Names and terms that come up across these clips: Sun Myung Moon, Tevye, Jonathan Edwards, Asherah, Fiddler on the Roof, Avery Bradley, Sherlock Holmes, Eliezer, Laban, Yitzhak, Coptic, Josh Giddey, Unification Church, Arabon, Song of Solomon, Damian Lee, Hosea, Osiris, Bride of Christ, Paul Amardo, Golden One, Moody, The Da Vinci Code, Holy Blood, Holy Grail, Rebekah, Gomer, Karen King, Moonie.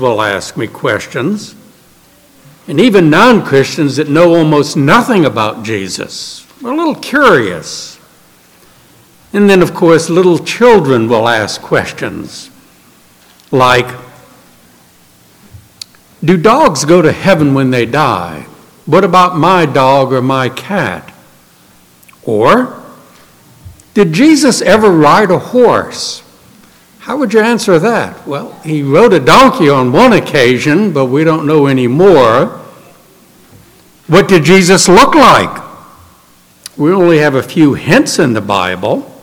will ask me questions, and even non-Christians that know almost nothing about Jesus are a little curious. And then, of course, little children will ask questions like, do dogs go to heaven when they die? What about my dog or my cat? Or, did Jesus ever ride a horse? How would you answer that? Well, he rode a donkey on one occasion, but we don't know any more. What did Jesus look like? We only have a few hints in the Bible.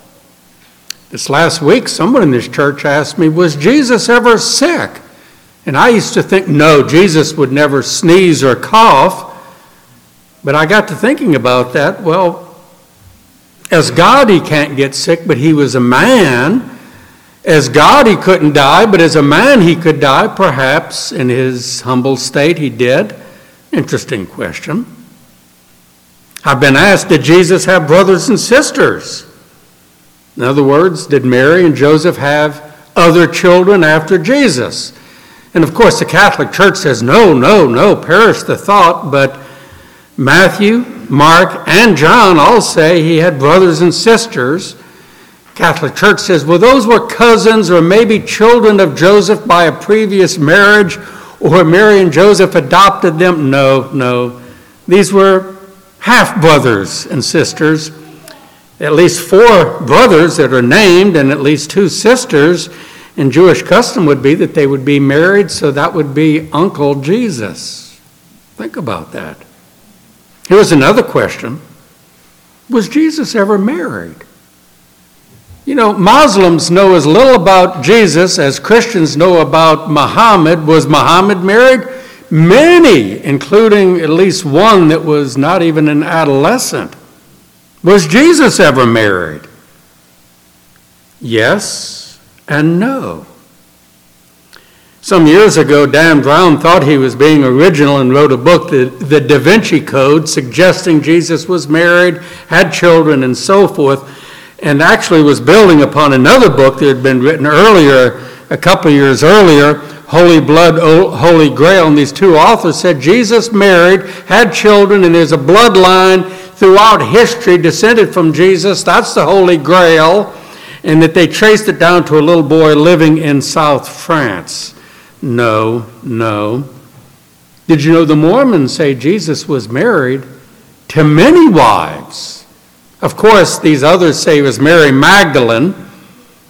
This last week, someone in this church asked me, was Jesus ever sick? And I used to think, no, Jesus would never sneeze or cough. But I got to thinking about that. Well, as God, he can't get sick, but he was a man. As God, he couldn't die, but as a man, he could die. Perhaps in his humble state, he did. Interesting question. I've been asked, did Jesus have brothers and sisters? In other words, did Mary and Joseph have other children after Jesus? And of course, the Catholic Church says, no, perish the thought, but Matthew, Mark, and John all say he had brothers and sisters. Catholic Church says, well, those were cousins or maybe children of Joseph by a previous marriage, or Mary and Joseph adopted them. No, these were half-brothers and sisters, at least 4 brothers that are named and at least 2 sisters. And Jewish custom would be that they would be married, so that would be Uncle Jesus. Think about that. Here's another question. Was Jesus ever married? You know, Muslims know as little about Jesus as Christians know about Muhammad. Was Muhammad married? Many, including at least one that was not even an adolescent. Was Jesus ever married? Yes. And no. Some years ago, Dan Brown thought he was being original and wrote a book, The Da Vinci Code, suggesting Jesus was married, had children, and so forth, and actually was building upon another book that had been written earlier, a couple years earlier, Holy Blood, Holy Grail, and these 2 authors said Jesus married, had children, and there's a bloodline throughout history descended from Jesus. That's the Holy Grail. And that they traced it down to a little boy living in South France. No. Did you know the Mormons say Jesus was married to many wives? Of course, these others say it was Mary Magdalene.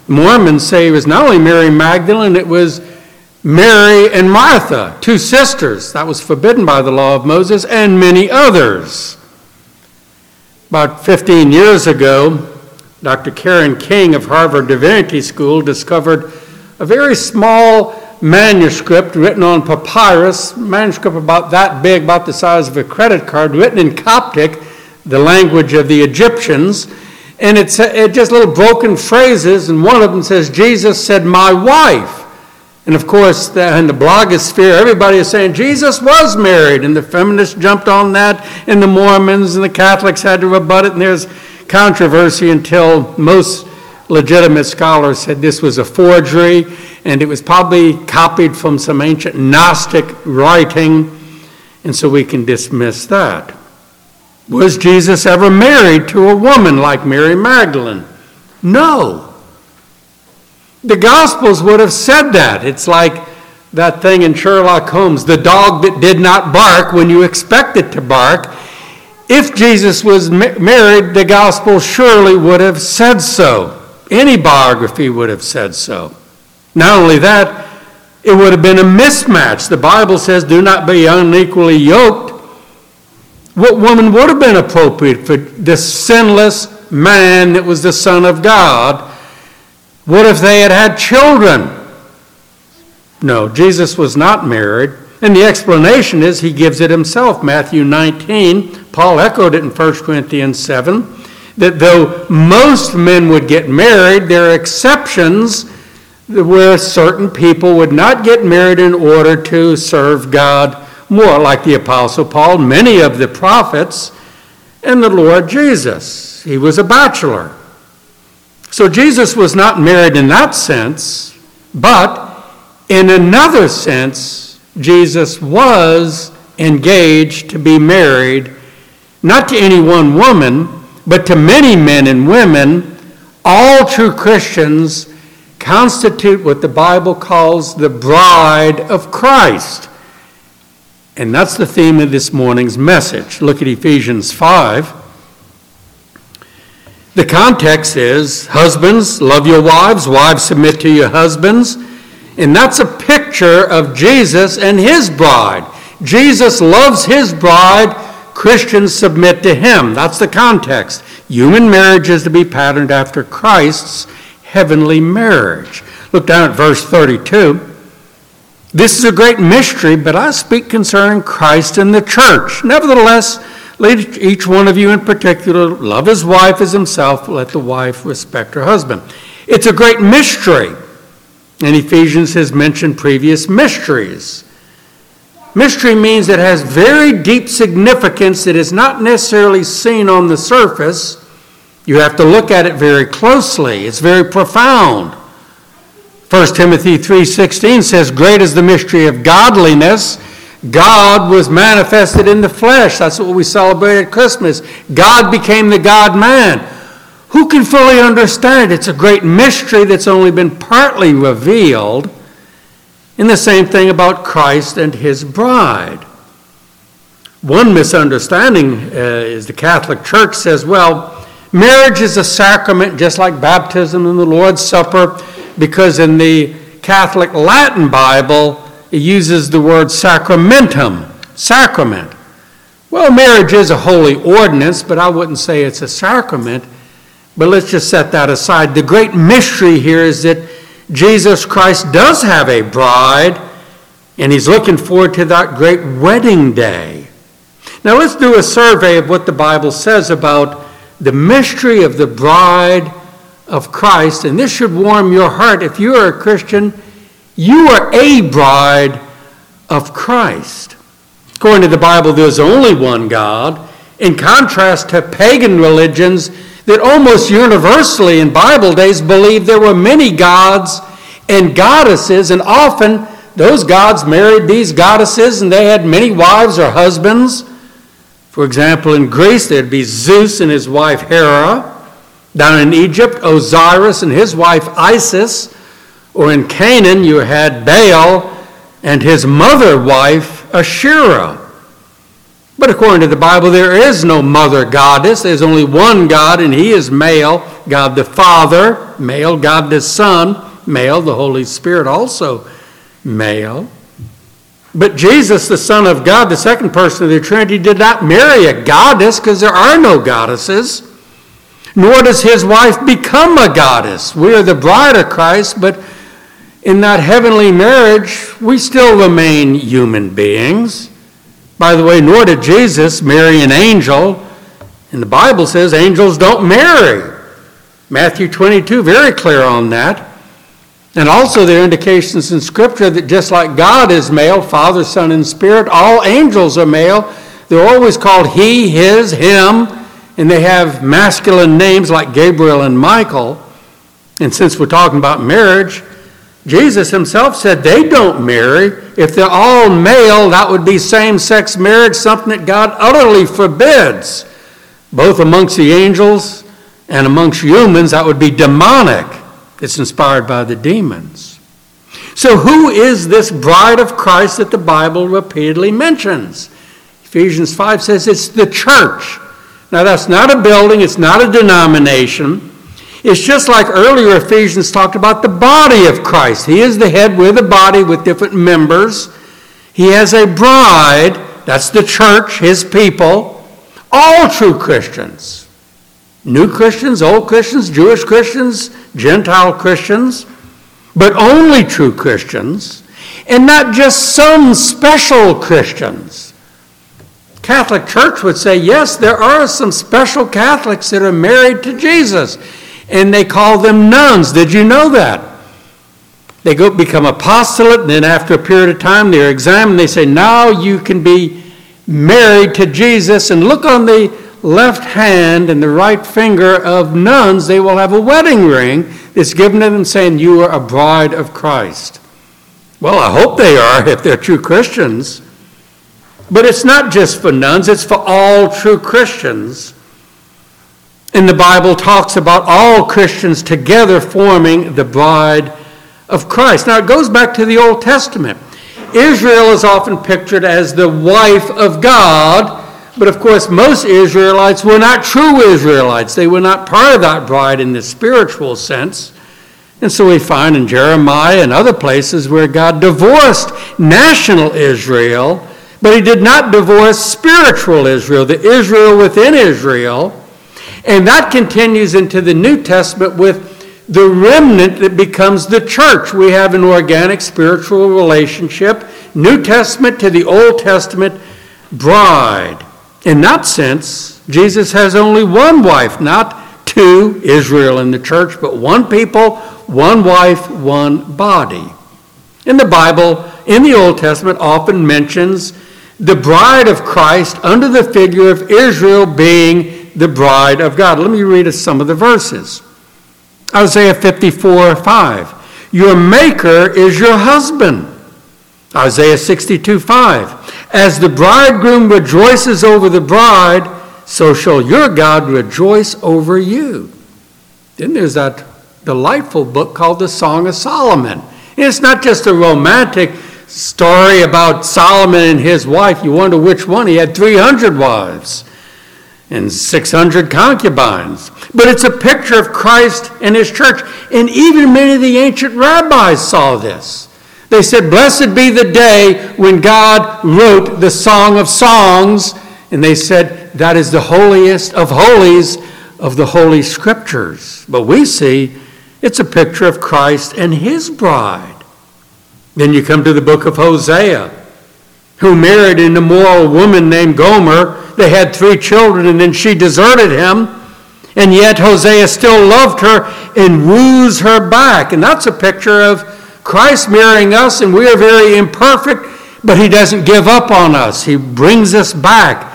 Mormons say it was not only Mary Magdalene, it was Mary and Martha, 2 sisters. That was forbidden by the law of Moses, and many others. About 15 years ago, Dr. Karen King of Harvard Divinity School discovered a very small manuscript written on papyrus, manuscript about that big, about the size of a credit card, written in Coptic, the language of the Egyptians, and it's just little broken phrases, and one of them says, Jesus said, my wife. And of course, in the blogosphere, everybody is saying, Jesus was married, and the feminists jumped on that, and the Mormons and the Catholics had to rebut it, and there's controversy until most legitimate scholars said this was a forgery and it was probably copied from some ancient Gnostic writing, and so we can dismiss that. Was Jesus ever married to a woman like Mary Magdalene? No. The Gospels would have said that. It's like that thing in Sherlock Holmes, the dog that did not bark when you expect it to bark. If Jesus was married, the gospel surely would have said so. Any biography would have said so. Not only that, it would have been a mismatch. The Bible says, do not be unequally yoked. What woman would have been appropriate for this sinless man that was the Son of God? What if they had had children? No, Jesus was not married. And the explanation is he gives it himself, Matthew 19. Paul echoed it in 1 Corinthians 7, that though most men would get married, there are exceptions where certain people would not get married in order to serve God more, like the Apostle Paul, many of the prophets, and the Lord Jesus. He was a bachelor. So Jesus was not married in that sense, but In another sense, Jesus was engaged to be married, not to any one woman, but to many men and women. All true Christians constitute what the Bible calls the bride of Christ. And that's the theme of this morning's message. Look at Ephesians 5. The context is, husbands, love your wives. Wives, submit to your husbands. And that's a picture of Jesus and his bride. Jesus loves his bride. Christians submit to him. That's the context. Human marriage is to be patterned after Christ's heavenly marriage. Look down at verse 32. This is a great mystery, but I speak concerning Christ and the church. Nevertheless, let each one of you in particular love his wife as himself. Let the wife respect her husband. It's a great mystery. And Ephesians has mentioned previous mysteries. Mystery means it has very deep significance that is not necessarily seen on the surface. You have to look at it very closely. It's very profound. 1 Timothy 3:16 says, great is the mystery of godliness. God was manifested in the flesh. That's what we celebrate at Christmas. God became the God-man. Who can fully understand it? It's a great mystery that's only been partly revealed. And the same thing about Christ and his bride. One misunderstanding is the Catholic Church says, well, marriage is a sacrament just like baptism and the Lord's Supper. Because in the Catholic Latin Bible, it uses the word sacramentum, sacrament. Well, marriage is a holy ordinance, but I wouldn't say it's a sacrament. But let's just set that aside. The great mystery here is that Jesus Christ does have a bride, and he's looking forward to that great wedding day. Now, let's do a survey of what the Bible says about the mystery of the bride of Christ, and this should warm your heart. If you are a Christian, you are a bride of Christ. According to the Bible, there's only one God, in contrast to pagan religions that almost universally in Bible days believed there were many gods and goddesses, and often those gods married these goddesses and they had many wives or husbands. For example, in Greece, there'd be Zeus and his wife Hera. Down in Egypt, Osiris and his wife Isis. Or in Canaan, you had Baal and his mother wife Asherah. But according to the Bible, there is no mother goddess. There's only one God, and he is male, God the Father, male, God the Son, male, the Holy Spirit also male. But Jesus, the Son of God, the second person of the Trinity, did not marry a goddess because there are no goddesses. Nor does his wife become a goddess. We are the bride of Christ, but in that heavenly marriage, we still remain human beings. By the way, nor did Jesus marry an angel. And the Bible says angels don't marry. Matthew 22, very clear on that. And also there are indications in Scripture that just like God is male, Father, Son, and Spirit, all angels are male. They're always called he, his, him. And they have masculine names like Gabriel and Michael. And since we're talking about marriage, Jesus himself said they don't marry. If they're all male, that would be same-sex marriage, something that God utterly forbids. Both amongst the angels and amongst humans, that would be demonic. It's inspired by the demons. So who is this bride of Christ that the Bible repeatedly mentions? Ephesians 5 says it's the church. Now, that's not a building. It's not a denomination. It's just like earlier Ephesians talked about the body of Christ. He is the head with a body with different members. He has a bride. That's the church, his people. All true Christians. New Christians, old Christians, Jewish Christians, Gentile Christians. But only true Christians. And not just some special Christians. Catholic Church would say, yes, there are some special Catholics that are married to Jesus, and they call them nuns. Did you know that? They go become apostolate, and then after a period of time, they're examined. They say, now you can be married to Jesus, and look on the left hand and the right finger of nuns. They will have a wedding ring that's given to them saying, you are a bride of Christ. Well, I hope they are if they're true Christians. But it's not just for nuns, it's for all true Christians. And the Bible talks about all Christians together forming the bride of Christ. Now, it goes back to the Old Testament. Israel is often pictured as the wife of God, but of course most Israelites were not true Israelites. They were not part of that bride in the spiritual sense. And so we find in Jeremiah and other places where God divorced national Israel, but he did not divorce spiritual Israel, the Israel within Israel. And that continues into the New Testament with the remnant that becomes the church. We have an organic spiritual relationship, New Testament to the Old Testament bride. In that sense, Jesus has only one wife, not two, Israel and the church, but one people, one wife, one body. And the Bible, in the Old Testament, often mentions the bride of Christ under the figure of Israel being the bride of God. Let me read us some of the verses. Isaiah 54:5. Your maker is your husband. Isaiah 62:5. As the bridegroom rejoices over the bride, so shall your God rejoice over you. Then there's that delightful book called The Song of Solomon. And it's not just a romantic story about Solomon and his wife. You wonder which one. He had 300 wives and 600 concubines. But it's a picture of Christ and his church. And even many of the ancient rabbis saw this. They said, blessed be the day when God wrote the Song of Songs. And they said, that is the holiest of holies of the Holy Scriptures. But we see it's a picture of Christ and his bride. Then you come to the book of Hosea, who married an immoral woman named Gomer. They had 3 children, and then she deserted him. And yet Hosea still loved her and woos her back. And that's a picture of Christ marrying us, and we are very imperfect, but he doesn't give up on us. He brings us back.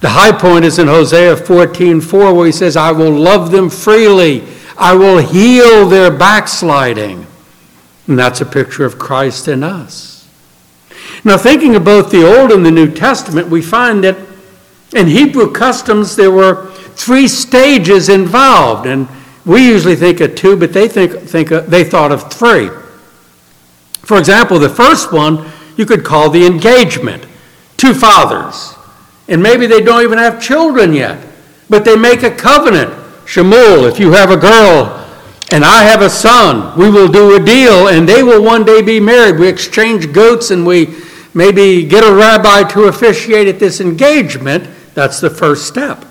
The high point is in Hosea 14:4, where he says, I will love them freely. I will heal their backsliding. And that's a picture of Christ in us. Now, thinking of both the Old and the New Testament, we find that in Hebrew customs, there were 3 stages involved, and we usually think of 2, but they thought of 3. For example, the first one you could call the engagement. 2 fathers, and maybe they don't even have children yet, but they make a covenant. Shemuel, if you have a girl and I have a son, we will do a deal, and they will one day be married. We exchange goats, and we maybe get a rabbi to officiate at this engagement. That's the first step.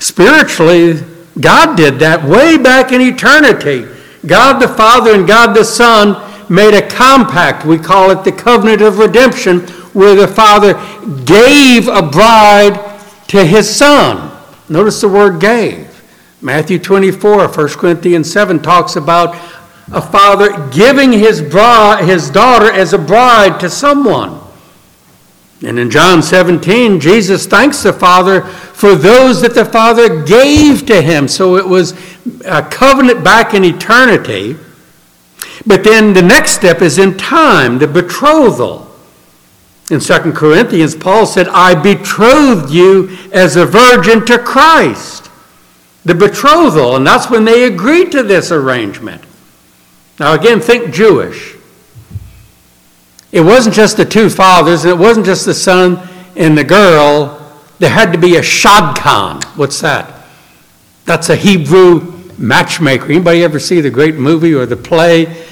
Spiritually, God did that way back in eternity. God the Father and God the Son made a compact. We call it the covenant of redemption, where the Father gave a bride to his Son. Notice the word gave. Matthew 24, 1 Corinthians 7 talks about a father giving his daughter as a bride to someone. And in John 17, Jesus thanks the Father for those that the Father gave to him. So it was a covenant back in eternity. But then the next step is in time, the betrothal. In 2 Corinthians, Paul said, I betrothed you as a virgin to Christ. The betrothal, and that's when they agreed to this arrangement. Now again, think Jewish. It wasn't just the 2 fathers, and it wasn't just the son and the girl. There had to be a Shadchan. What's that? That's a Hebrew matchmaker. Anybody ever see the great movie or the play?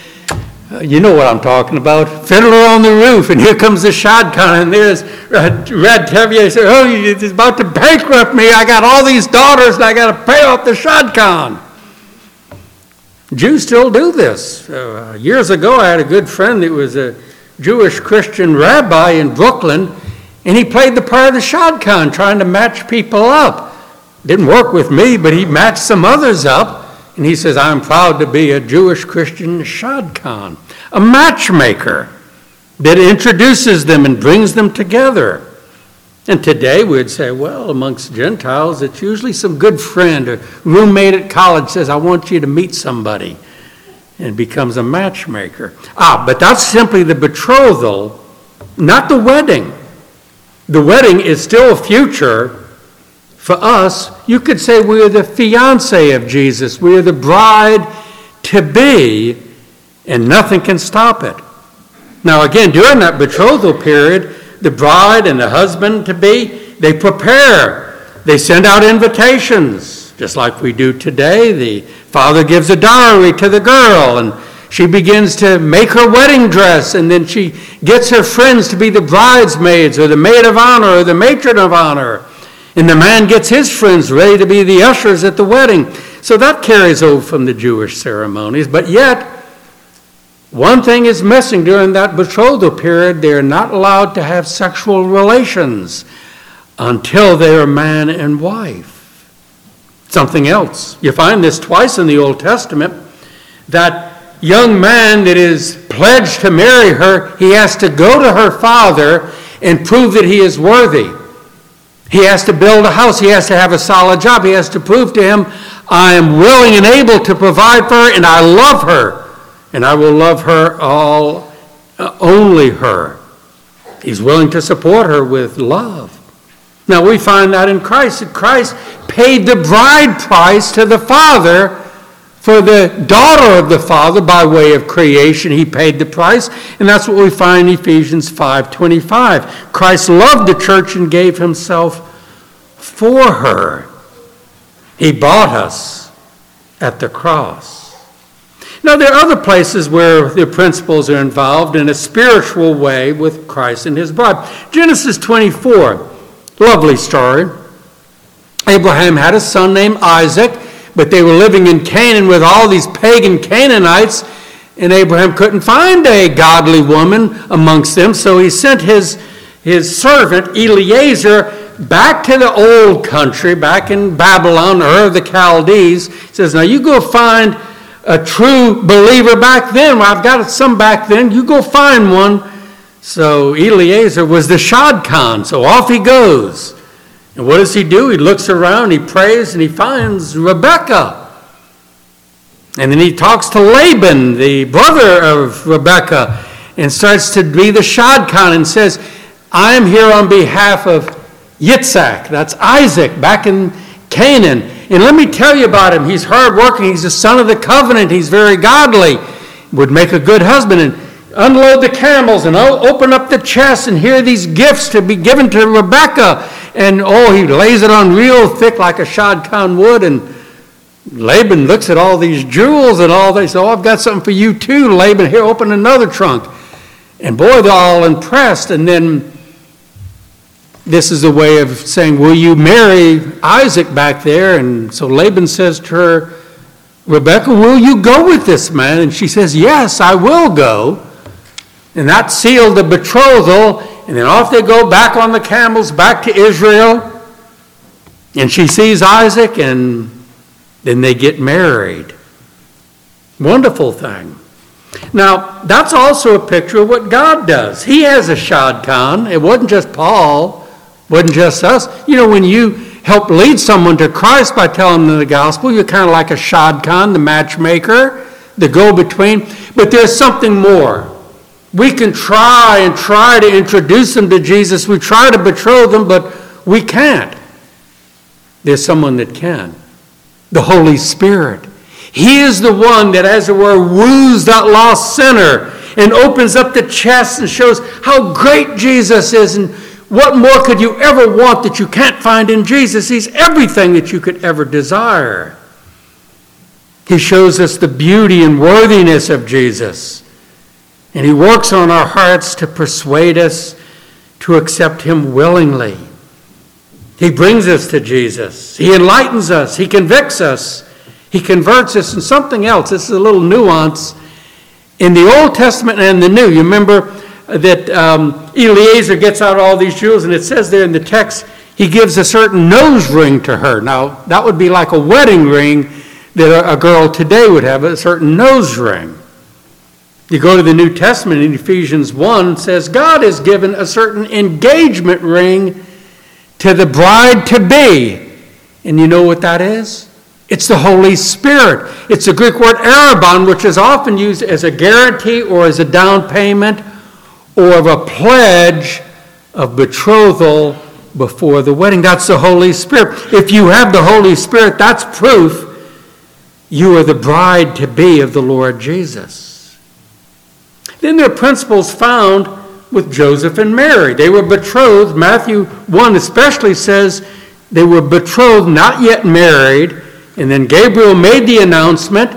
You know what I'm talking about. Fiddler on the Roof, and here comes the Shadchan, and there's Red Tevye. He said, oh, he's about to bankrupt me. I got all these daughters, and I got to pay off the Shadchan. Jews still do this. Years ago, I had a good friend that was a Jewish Christian rabbi in Brooklyn, and he played the part of the Shadchan, trying to match people up. Didn't work with me, but he matched some others up, and he says, I'm proud to be a Jewish Christian Shadchan, a matchmaker that introduces them and brings them together. And today we'd say, well, amongst Gentiles, it's usually some good friend or roommate at college says, I want you to meet somebody. and becomes a matchmaker. But that's simply the betrothal, not the wedding. The wedding is still future. For us, you could say we are the fiancé of Jesus. We are the bride to be, and nothing can stop it. Now again, during that betrothal period, the bride and the husband to be, they prepare. They send out invitations, just like we do today. The father gives a dowry to the girl, and she begins to make her wedding dress, and then she gets her friends to be the bridesmaids or the maid of honor or the matron of honor. And the man gets his friends ready to be the ushers at the wedding. So that carries over from the Jewish ceremonies. But yet, one thing is missing during that betrothal period. They are not allowed to have sexual relations until they are man and wife. Something else. You find this twice in the Old Testament. That young man that is pledged to marry her, he has to go to her father and prove that he is worthy. He has to build a house. He has to have a solid job. He has to prove to him, I am willing and able to provide for her, and I love her, and I will love her only her. He's willing to support her with love. Now we find that in Christ, that Christ paid the bride price to the Father for the daughter of the Father by way of creation. He paid the price, and that's what we find in Ephesians 5:25. Christ loved the church and gave himself for her. He bought us at the cross. Now, there are other places where the principles are involved in a spiritual way with Christ and his bride. Genesis 24, lovely story. Abraham had a son named Isaac, but they were living in Canaan with all these pagan Canaanites, and Abraham couldn't find a godly woman amongst them, so he sent his servant Eliezer back to the old country, back in Babylon, Ur of the Chaldees. He says, now you go find a true believer back then. Well, I've got some back then. You go find one. So Eliezer was the Shadchan, so off he goes. And what does he do? He looks around, he prays, and he finds Rebekah. And then he talks to Laban, the brother of Rebekah, and starts to be the Shadchan and says, I am here on behalf of Yitzhak. That's Isaac back in Canaan. And let me tell you about him. He's hardworking. He's the son of the covenant. He's very godly. Would make a good husband. And unload the camels and open up the chest and here are these gifts to be given to Rebekah. And he lays it on real thick like a Shadchan would. And Laban looks at all these jewels and all that. So I've got something for you too, Laban. Here, open another trunk. And boy, they're all impressed. And then this is a way of saying, will you marry Isaac back there? And so Laban says to her, Rebekah, will you go with this man? And she says, yes, I will go. And that sealed the betrothal. And then off they go, back on the camels, back to Israel. And she sees Isaac, and then they get married. Wonderful thing. Now, that's also a picture of what God does. He has a Shadchan. It wasn't just Paul. It wasn't just us. You know, when you help lead someone to Christ by telling them the gospel, you're kind of like a Shadchan, the matchmaker, the go-between. But there's something more. We can try to introduce them to Jesus. We try to betroth them, but we can't. There's someone that can. The Holy Spirit. He is the one that, as it were, woos that lost sinner and opens up the chest and shows how great Jesus is and what more could you ever want that you can't find in Jesus. He's everything that you could ever desire. He shows us the beauty and worthiness of Jesus. And he works on our hearts to persuade us to accept him willingly. He brings us to Jesus. He enlightens us. He convicts us. He converts us. And something else, this is a little nuance, in the Old Testament and the New, you remember that Eliezer gets out all these jewels, and it says there in the text, he gives a certain nose ring to her. Now, that would be like a wedding ring that a girl today would have, a certain nose ring. You go to the New Testament in Ephesians 1, it says God has given a certain engagement ring to the bride to be. And you know what that is? It's the Holy Spirit. It's the Greek word arabon, which is often used as a guarantee or as a down payment or of a pledge of betrothal before the wedding. That's the Holy Spirit. If you have the Holy Spirit, that's proof you are the bride to be of the Lord Jesus. Then there are principles found with Joseph and Mary. They were betrothed. Matthew 1 especially says they were betrothed, not yet married. And then Gabriel made the announcement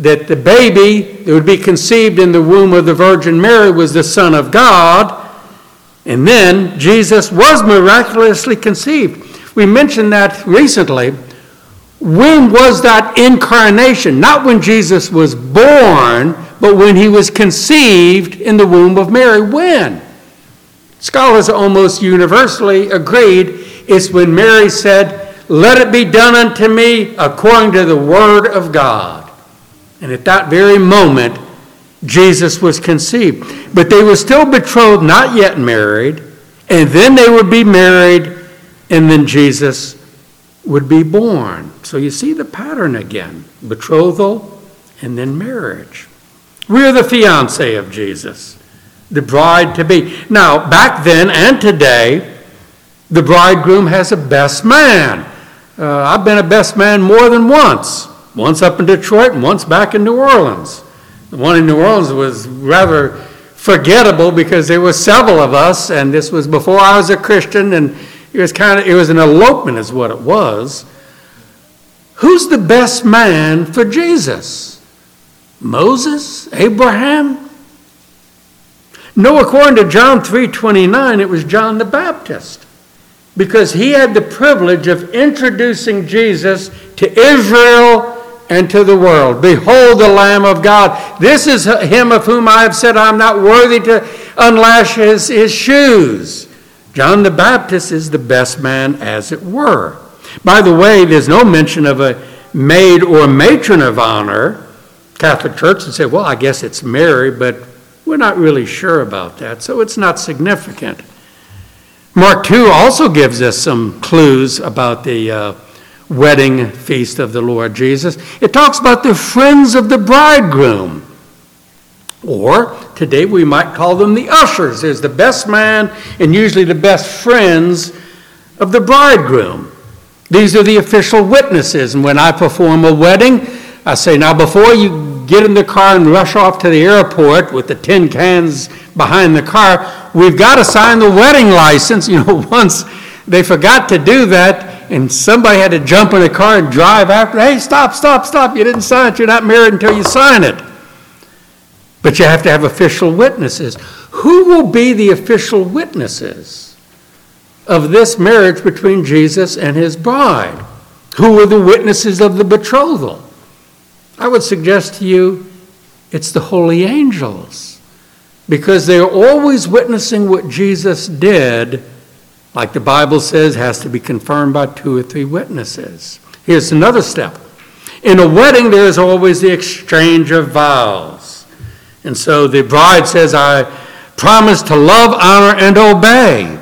that the baby that would be conceived in the womb of the Virgin Mary was the Son of God. And then Jesus was miraculously conceived. We mentioned that recently. When was that incarnation? Not when Jesus was born, but when he was conceived in the womb of Mary. When? Scholars almost universally agreed it's when Mary said, "Let it be done unto me according to the word of God." And at that very moment, Jesus was conceived. But they were still betrothed, not yet married. And then they would be married, and then Jesus would be born. So you see the pattern again. Betrothal and then marriage. We're the fiancé of Jesus, the bride to be. Now, back then and today, the bridegroom has a best man. I've been a best man more than once. Once up in Detroit and once back in New Orleans. The one in New Orleans was rather forgettable because there were several of us, and this was before I was a Christian, and it was an elopement is what it was. Who's the best man for Jesus? Moses? Abraham? No, according to John 3:29, it was John the Baptist, because he had the privilege of introducing Jesus to Israel and to the world. Behold the Lamb of God. This is him of whom I have said, I am not worthy to unlash his shoes. John the Baptist is the best man, as it were. By the way, there's no mention of a maid or matron of honor. Catholic Church would say, well, I guess it's Mary, but we're not really sure about that, so it's not significant. Mark 2 also gives us some clues about the wedding feast of the Lord Jesus. It talks about the friends of the bridegroom. Or today we might call them the ushers. There's the best man and usually the best friends of the bridegroom. These are the official witnesses. And when I perform a wedding, I say, now before you get in the car and rush off to the airport with the tin cans behind the car, we've got to sign the wedding license. Once they forgot to do that, and somebody had to jump in a car and drive after. Hey, stop. You didn't sign it. You're not married until you sign it. But you have to have official witnesses. Who will be the official witnesses of this marriage between Jesus and his bride? Who are the witnesses of the betrothal? I would suggest to you it's the holy angels, because they are always witnessing what Jesus did. Like the Bible says, has to be confirmed by 2 or 3 witnesses. Here's another step. In a wedding, there is always the exchange of vows. And so the bride says, I promise to love, honor, and obey.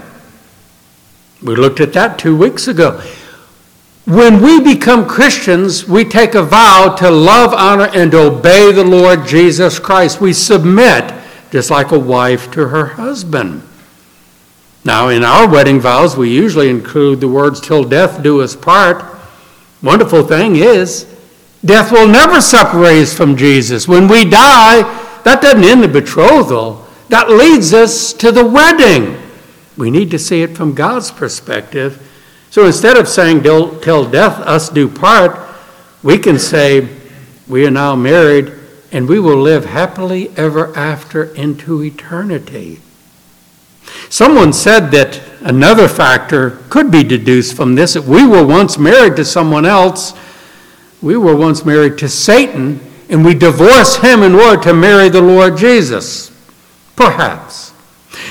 We looked at that 2 weeks ago. When we become Christians, we take a vow to love, honor, and obey the Lord Jesus Christ. We submit, just like a wife to her husband. Now, in our wedding vows, we usually include the words, till death do us part. Wonderful thing is, death will never separate us from Jesus. When we die, that doesn't end the betrothal. That leads us to the wedding. We need to see it from God's perspective. So instead of saying, till death us do part, we can say, we are now married, and we will live happily ever after into eternity. Someone said that another factor could be deduced from this. If we were once married to someone else, we were once married to Satan, and we divorced him in order to marry the Lord Jesus. Perhaps.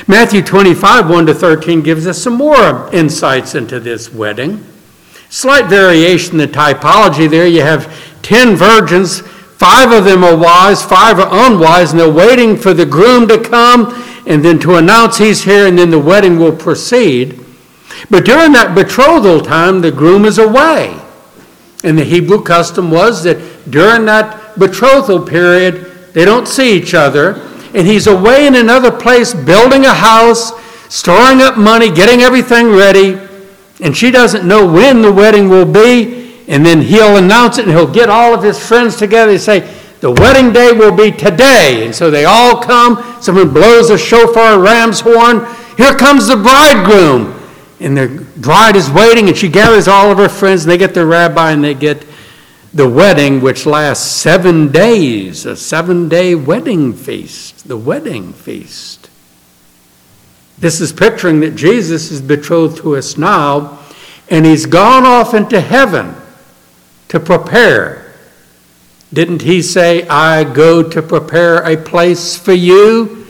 Matthew 25, 1-13 gives us some more insights into this wedding. Slight variation in the typology there. You have 10 virgins. 5 of them are wise, 5 are unwise, and they're waiting for the groom to come and then to announce he's here, and then the wedding will proceed. But during that betrothal time, the groom is away. And the Hebrew custom was that during that betrothal period, they don't see each other. And he's away in another place building a house, storing up money, getting everything ready. And she doesn't know when the wedding will be. And then he'll announce it and he'll get all of his friends together and say, the wedding day will be today. And so they all come. Someone blows a shofar, ram's horn. Here comes the bridegroom. And the bride is waiting, and she gathers all of her friends, and they get the rabbi, and they get the wedding, which lasts 7 days, a 7-day wedding feast, the wedding feast. This is picturing that Jesus is betrothed to us now, and he's gone off into heaven to prepare. Didn't he say, I go to prepare a place for you?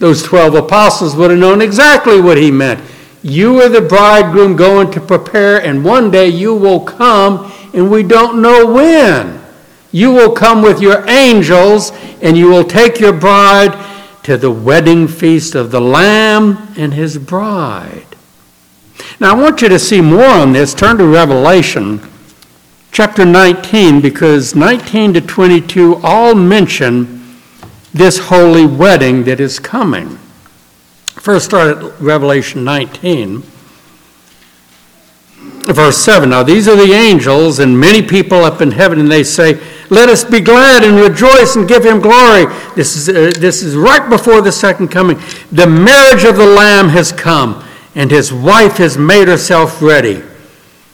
Those 12 apostles would have known exactly what he meant. You are the bridegroom going to prepare, and one day you will come, and we don't know when. You will come with your angels, and you will take your bride to the wedding feast of the Lamb and his bride. Now, I want you to see more on this. Turn to Revelation chapter 19, because 19 to 22 all mention this holy wedding that is coming. First start at Revelation 19, verse 7. Now these are the angels and many people up in heaven, and they say, let us be glad and rejoice and give him glory. This is right before the second coming. The marriage of the Lamb has come, and his wife has made herself ready.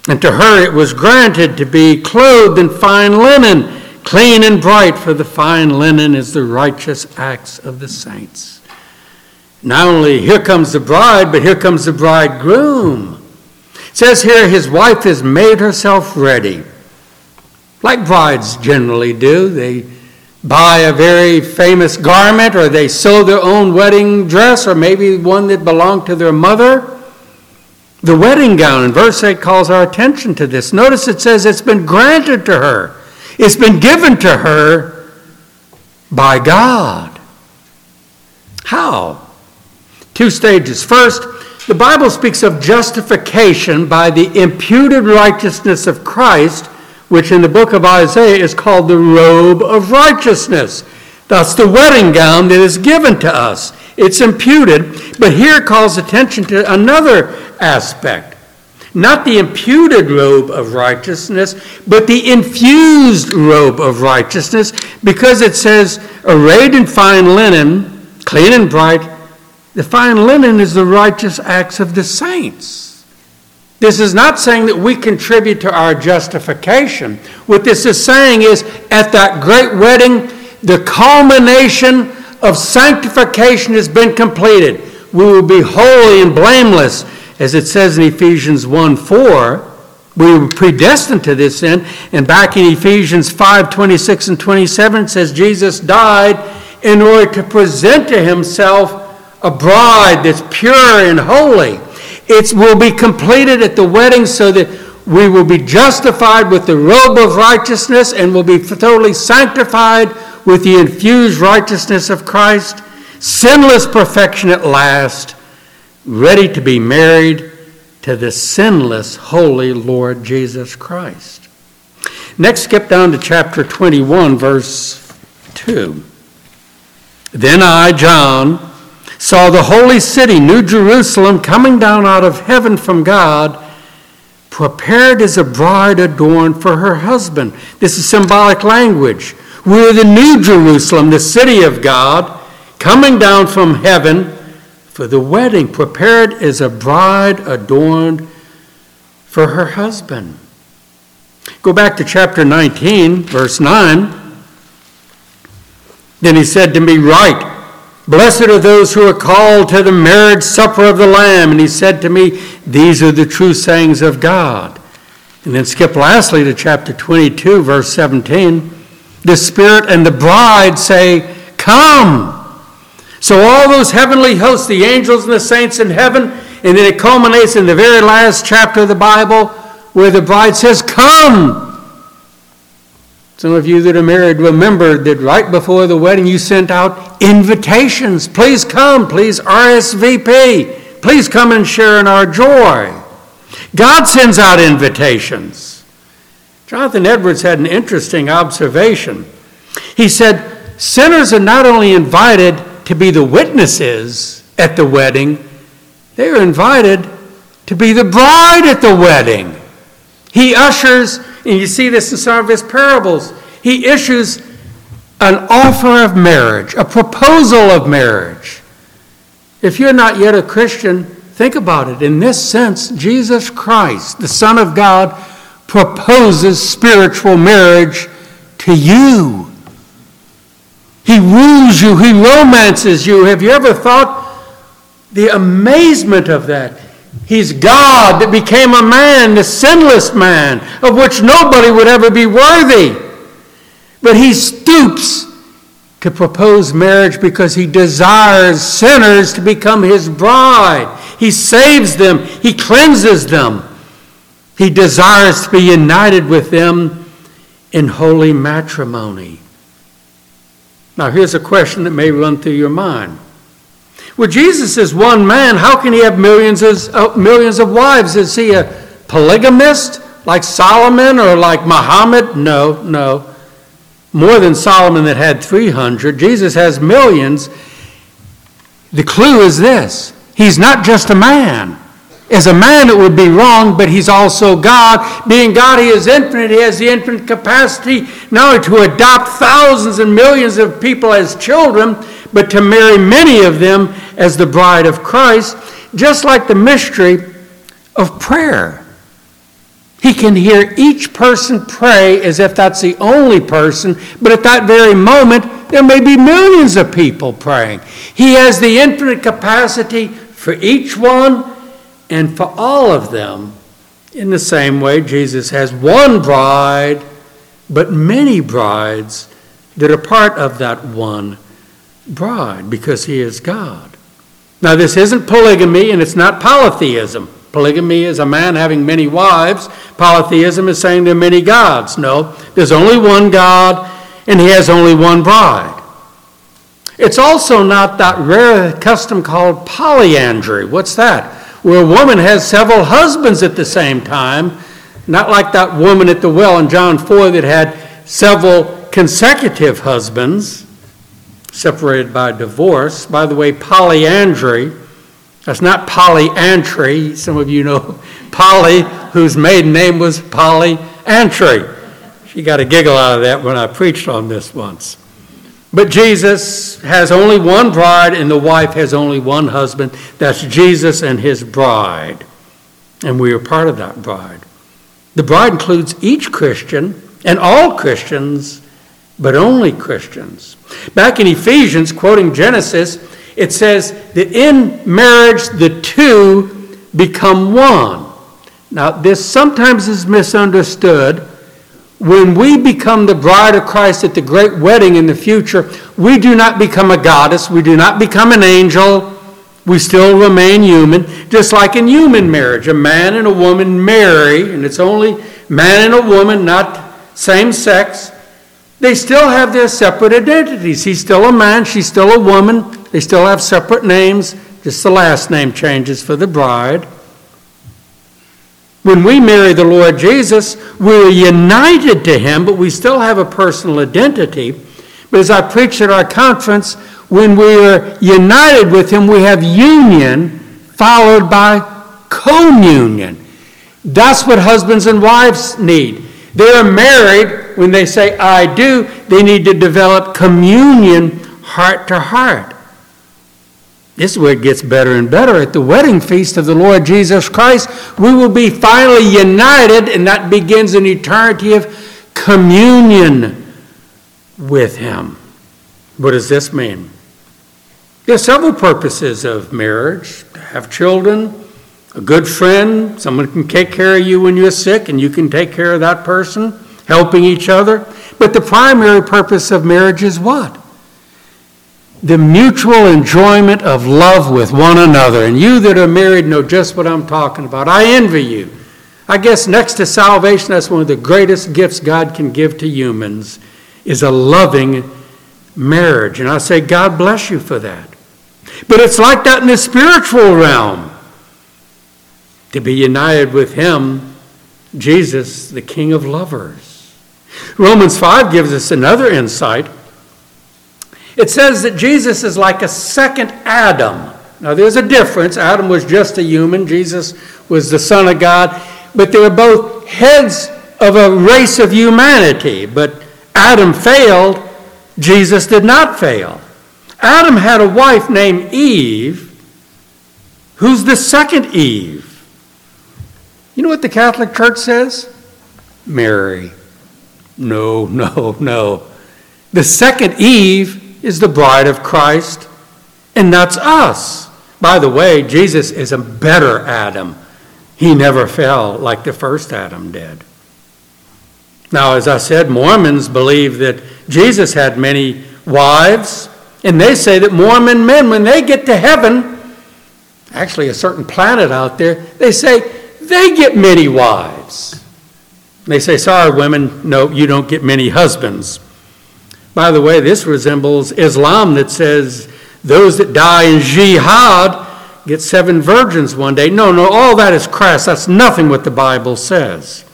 And to her it was granted to be clothed in fine linen, clean and bright, for the fine linen is the righteous acts of the saints. Not only here comes the bride, but here comes the bridegroom. It says here, his wife has made herself ready. Like brides generally do, they buy a very famous garment, or they sew their own wedding dress, or maybe one that belonged to their mother. The wedding gown, in verse 8, calls our attention to this. Notice it says it's been granted to her. It's been given to her by God. How? 2 stages. First, the Bible speaks of justification by the imputed righteousness of Christ, which in the book of Isaiah is called the robe of righteousness. That's the wedding gown that is given to us. It's imputed, but here calls attention to another aspect. Not the imputed robe of righteousness, but the infused robe of righteousness, because it says, arrayed in fine linen, clean and bright. The fine linen is the righteous acts of the saints. This is not saying that we contribute to our justification. What this is saying is, at that great wedding, the culmination of sanctification has been completed. We will be holy and blameless, as it says in Ephesians 1:4. We were predestined to this end. And back in Ephesians 5:26 and 27, it says Jesus died in order to present to himself a bride that's pure and holy. It will be completed at the wedding so that we will be justified with the robe of righteousness and will be totally sanctified with the infused righteousness of Christ. Sinless perfection at last, ready to be married to the sinless, holy Lord Jesus Christ. Next, skip down to chapter 21, verse 2. Then I, John, saw the holy city, New Jerusalem, coming down out of heaven from God, prepared as a bride adorned for her husband. This is symbolic language. We're the New Jerusalem, the city of God, coming down from heaven for the wedding, prepared as a bride adorned for her husband. Go back to chapter 19, verse 9. Then he said to me, write, blessed are those who are called to the marriage supper of the Lamb. And he said to me, these are the true sayings of God. And then skip lastly to chapter 22, verse 17. The Spirit and the bride say, come. So all those heavenly hosts, the angels and the saints in heaven, and then it culminates in the very last chapter of the Bible where the bride says, come. Some of you that are married remember that right before the wedding you sent out invitations. Please come. Please RSVP. Please come and share in our joy. God sends out invitations. Jonathan Edwards had an interesting observation. He said, sinners are not only invited to be the witnesses at the wedding, they are invited to be the bride at the wedding. He ushers, and you see this in some of his parables, he issues an offer of marriage, a proposal of marriage. If you're not yet a Christian, think about it. In this sense, Jesus Christ, the Son of God, proposes spiritual marriage to you. He woos you. He romances you. Have you ever thought the amazement of that? He's God that became a man, the sinless man, of which nobody would ever be worthy. But he stoops to propose marriage because he desires sinners to become his bride. He saves them. He cleanses them. He desires to be united with them in holy matrimony. Now, here's a question that may run through your mind. Well, Jesus is one man. How can he have millions of wives? Is he a polygamist like Solomon or like Muhammad? No. More than Solomon that had 300. Jesus has millions. The clue is this. He's not just a man. As a man, it would be wrong, but he's also God. Being God, he is infinite. He has the infinite capacity not only to adopt thousands and millions of people as children, but to marry many of them as the bride of Christ, just like the mystery of prayer. He can hear each person pray as if that's the only person, but at that very moment, there may be millions of people praying. He has the infinite capacity for each one and for all of them. In the same way, Jesus has one bride, but many brides that are part of that one bride because he is God. Now, this isn't polygamy and it's not polytheism. Polygamy is a man having many wives. Polytheism is saying there are many gods. No, there's only one God, and he has only one bride. It's also not that rare custom called polyandry. What's that? Where a woman has several husbands at the same time, not like that woman at the well in John 4 that had several consecutive husbands separated by divorce. By the way, polyandry, that's not polyandry. Some of you know Polly, whose maiden name was Polyandry. She got a giggle out of that when I preached on this once. But Jesus has only one bride, and the wife has only one husband. That's Jesus and his bride. And we are part of that bride. The bride includes each Christian and all Christians, but only Christians. Back in Ephesians, quoting Genesis, it says that in marriage, the two become one. Now, this sometimes is misunderstood. When we become the bride of Christ at the great wedding in the future, we do not become a goddess. We do not become an angel. We still remain human, just like in human marriage. A man and a woman marry, and it's only man and a woman, not same sex. They still have their separate identities. He's still a man. She's still a woman. They still have separate names, just the last name changes for the bride. When we marry the Lord Jesus, we're united to him, but we still have a personal identity. But as I preached at our conference, when we are united with him, we have union followed by communion. That's what husbands and wives need. They are married. When they say, I do, they need to develop communion heart to heart. This is where it gets better and better. At the wedding feast of the Lord Jesus Christ, we will be finally united, and that begins an eternity of communion with him. What does this mean? There are several purposes of marriage. To have children, a good friend, someone can take care of you when you're sick, and you can take care of that person, helping each other. But the primary purpose of marriage is what? The mutual enjoyment of love with one another. And you that are married know just what I'm talking about. I envy you. I guess next to salvation, that's one of the greatest gifts God can give to humans, is a loving marriage. And I say, God bless you for that. But it's like that in the spiritual realm. To be united with him Jesus, the King of lovers. Romans 5 gives us another insight. It says that Jesus is like a second Adam. Now, there's a difference. Adam was just a human. Jesus was the Son of God. But they were both heads of a race of humanity. But Adam failed. Jesus did not fail. Adam had a wife named Eve, who's the second Eve. You know what the Catholic Church says? Mary. No. The second Eve is the bride of Christ, and that's us. By the way, Jesus is a better Adam. He never fell like the first Adam did. Now, as I said, Mormons believe that Jesus had many wives, and they say that Mormon men, when they get to heaven, actually a certain planet out there, they say they get many wives. They say, sorry, women, no, you don't get many husbands. By the way, this resembles Islam that says those that die in jihad get 7 virgins one day. No, all that is crass. That's nothing what the Bible says.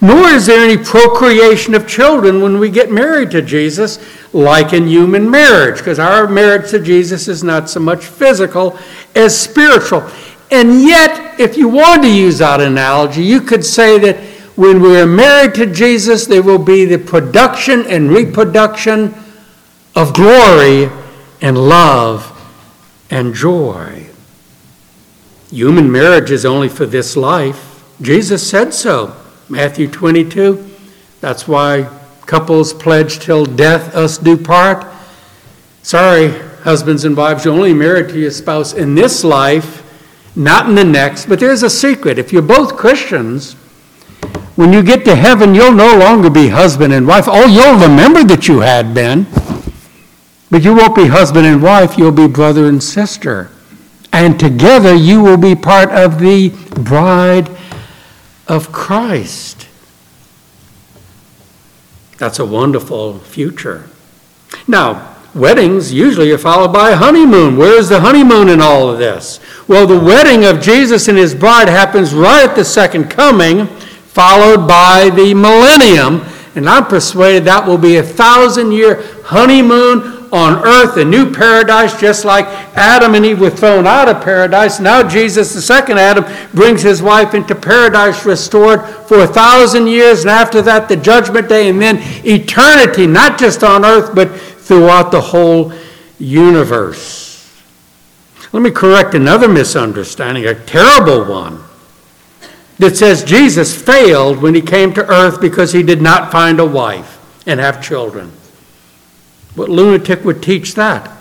Nor is there any procreation of children when we get married to Jesus, like in human marriage, because our marriage to Jesus is not so much physical as spiritual. And yet, if you wanted to use that analogy, you could say that when we are married to Jesus, there will be the production and reproduction of glory and love and joy. Human marriage is only for this life. Jesus said so. Matthew 22, that's why couples pledge till death us do part. Sorry, husbands and wives, you're only married to your spouse in this life, not in the next. But there's a secret. If you're both Christians, when you get to heaven, you'll no longer be husband and wife. Oh, you'll remember that you had been, but you won't be husband and wife. You'll be brother and sister. And together you will be part of the bride of Christ. That's a wonderful future. Now, weddings usually are followed by a honeymoon. Where is the honeymoon in all of this? Well, the wedding of Jesus and his bride happens right at the second coming, followed by the millennium. And I'm persuaded that will be a 1,000-year honeymoon on earth, a new paradise, just like Adam and Eve were thrown out of paradise. Now Jesus, the second Adam, brings his wife into paradise restored for 1,000 years, and after that, the judgment day, and then eternity, not just on earth, but throughout the whole universe. Let me correct another misunderstanding, a terrible one, that says Jesus failed when he came to earth because he did not find a wife and have children. What lunatic would teach that?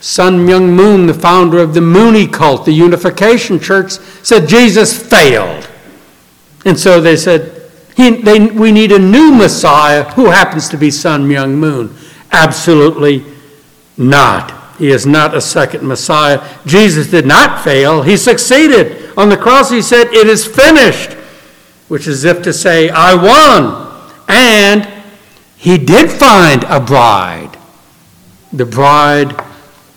Sun Myung Moon, the founder of the Moonie cult, the Unification Church, said Jesus failed. And so they said, we need a new Messiah who happens to be Sun Myung Moon. Absolutely not. He is not a second Messiah. Jesus did not fail. He succeeded. On the cross he said, it is finished, which is if to say, I won. And he did find a bride, the bride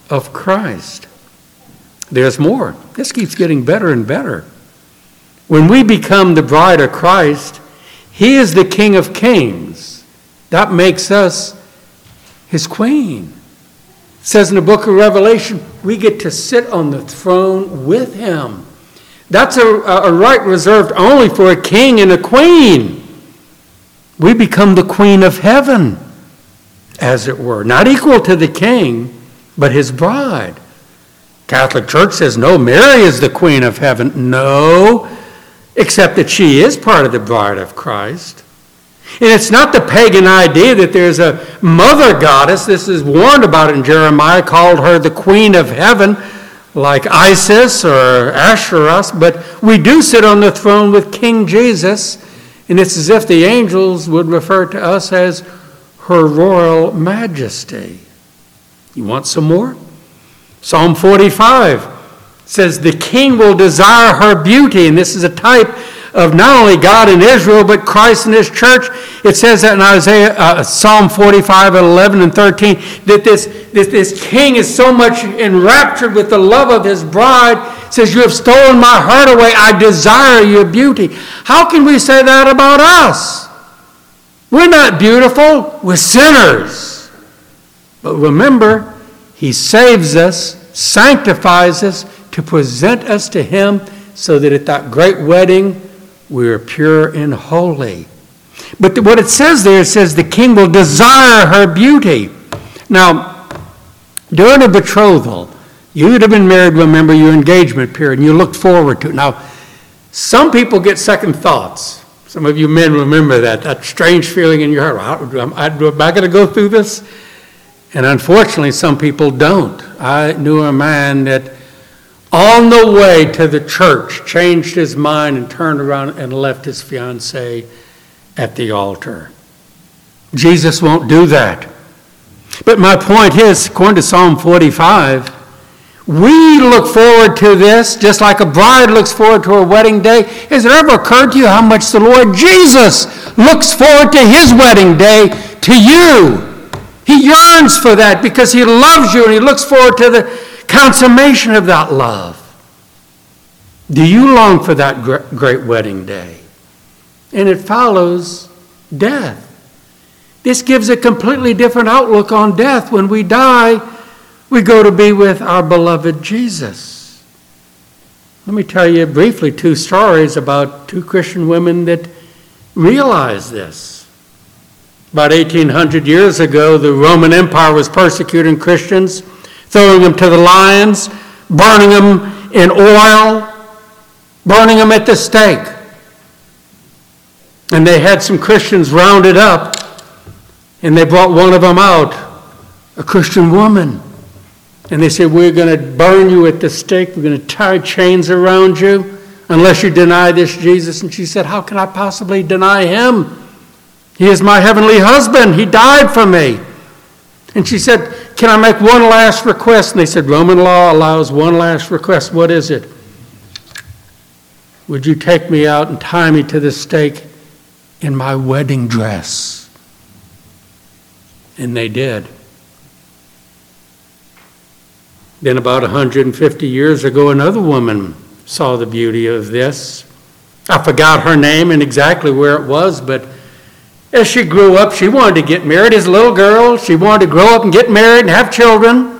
of Christ. There's more. This keeps getting better and better. When we become the bride of Christ, he is the King of Kings. That makes us his queen. It says in the book of Revelation, we get to sit on the throne with him. That's a right reserved only for a king and a queen. We become the queen of heaven, as it were. Not equal to the king, but his bride. Catholic Church says, no, Mary is the queen of heaven. No, except that she is part of the bride of Christ. And it's not the pagan idea that there's a mother goddess. This is warned about in Jeremiah, called her the queen of heaven, like Isis or Asherah. But we do sit on the throne with King Jesus, and it's as if the angels would refer to us as her royal majesty. You want some more? Psalm 45 says, the king will desire her beauty. And this is a type of not only God and Israel, but Christ and his church. It says that in Isaiah, Psalm 45, 11 and 13, that this king is so much enraptured with the love of his bride It says, you have stolen my heart away. I desire your beauty. How can we say that about us? We're not beautiful. We're sinners. But remember, he saves us, sanctifies us, to present us to him so that at that great wedding, we are pure and holy. But what it says there, it says the king will desire her beauty. Now, during a betrothal, you would have been married, remember, your engagement period, and you looked forward to it. Now, some people get second thoughts. Some of you men remember that strange feeling in your heart. Am I going to go through this? And unfortunately, some people don't. I knew a man that on the way to the church changed his mind and turned around and left his fiancée at the altar. Jesus won't do that. But my point is, according to Psalm 45, we look forward to this just like a bride looks forward to her wedding day. Has it ever occurred to you how much the Lord Jesus looks forward to his wedding day, to you? He yearns for that because he loves you and he looks forward to the consummation of that love. Do you long for that great wedding day? And it follows death. This gives a completely different outlook on death. When we die, we go to be with our beloved Jesus. Let me tell you briefly two stories about two Christian women that realized this. About 1,800 years ago, the Roman Empire was persecuting Christians, throwing them to the lions, burning them in oil, burning them at the stake. And they had some Christians rounded up, and they brought one of them out, a Christian woman. And they said, we're going to burn you at the stake. We're going to tie chains around you unless you deny this Jesus. And she said, how can I possibly deny him? He is my heavenly husband. He died for me. And she said, can I make one last request? And they said, Roman law allows one last request. What is it? Would you take me out and tie me to the stake in my wedding dress? And they did. Then about 150 years ago, another woman saw the beauty of this. I forgot her name and exactly where it was, but as she grew up, she wanted to get married as a little girl. She wanted to grow up and get married and have children.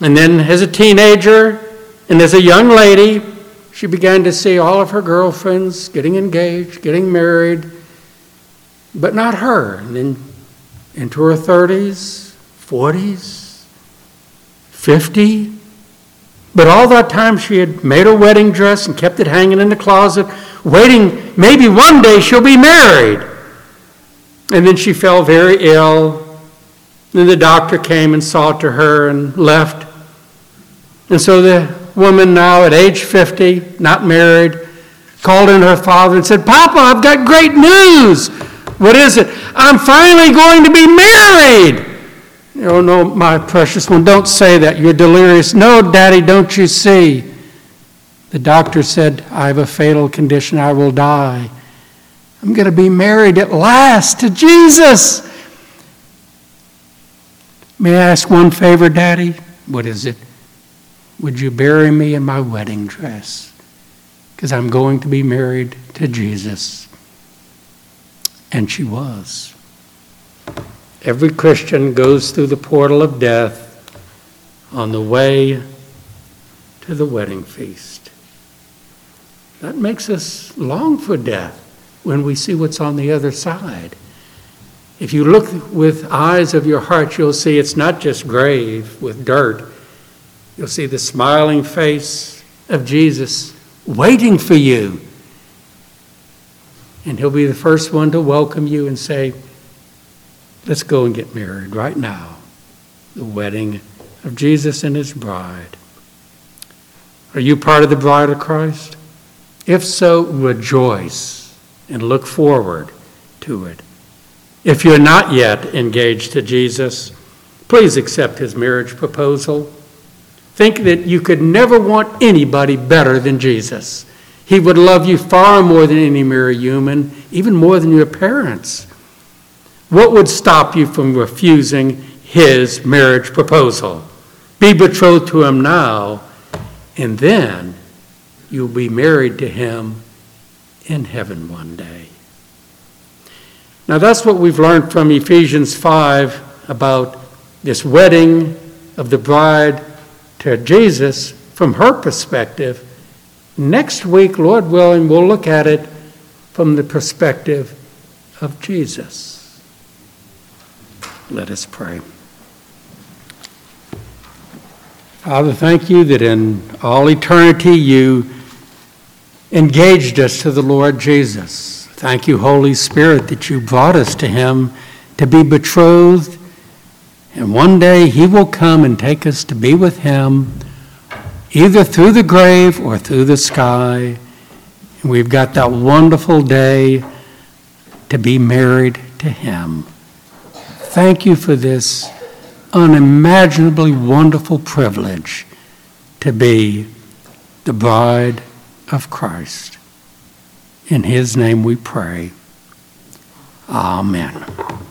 And then as a teenager and as a young lady, she began to see all of her girlfriends getting engaged, getting married, but not her. And then into her 30s, 40s, 50. But all that time she had made her wedding dress and kept it hanging in the closet, waiting, maybe one day she'll be married. And then she fell very ill. Then the doctor came and saw to her and left. And so the woman now at age 50, not married, called in her father and said, Papa, I've got great news. What is it? I'm finally going to be married. Oh, no, my precious one, don't say that. You're delirious. No, Daddy, don't you see? The doctor said, I have a fatal condition. I will die. I'm going to be married at last to Jesus. May I ask one favor, Daddy? What is it? Would you bury me in my wedding dress? Because I'm going to be married to Jesus. And she was. Every Christian goes through the portal of death on the way to the wedding feast. That makes us long for death when we see what's on the other side. If you look with eyes of your heart, you'll see it's not just grave with dirt. You'll see the smiling face of Jesus waiting for you. And he'll be the first one to welcome you and say, let's go and get married right now. The wedding of Jesus and his bride. Are you part of the bride of Christ? If so, rejoice and look forward to it. If you're not yet engaged to Jesus, please accept his marriage proposal. Think that you could never want anybody better than Jesus. He would love you far more than any mere human, even more than your parents. What would stop you from refusing his marriage proposal? Be betrothed to him now And then you'll be married to him in heaven one day. Now that's what we've learned from Ephesians 5 about this wedding of the bride to Jesus from her perspective. Next week, Lord willing, we'll look at it from the perspective of Jesus. Let us pray. Father, thank you that in all eternity you engaged us to the Lord Jesus. Thank you, Holy Spirit, that you brought us to him to be betrothed. And one day he will come and take us to be with him, either through the grave or through the sky. And we've got that wonderful day to be married to him. Thank you for this unimaginably wonderful privilege to be the bride of Christ. In his name we pray. Amen.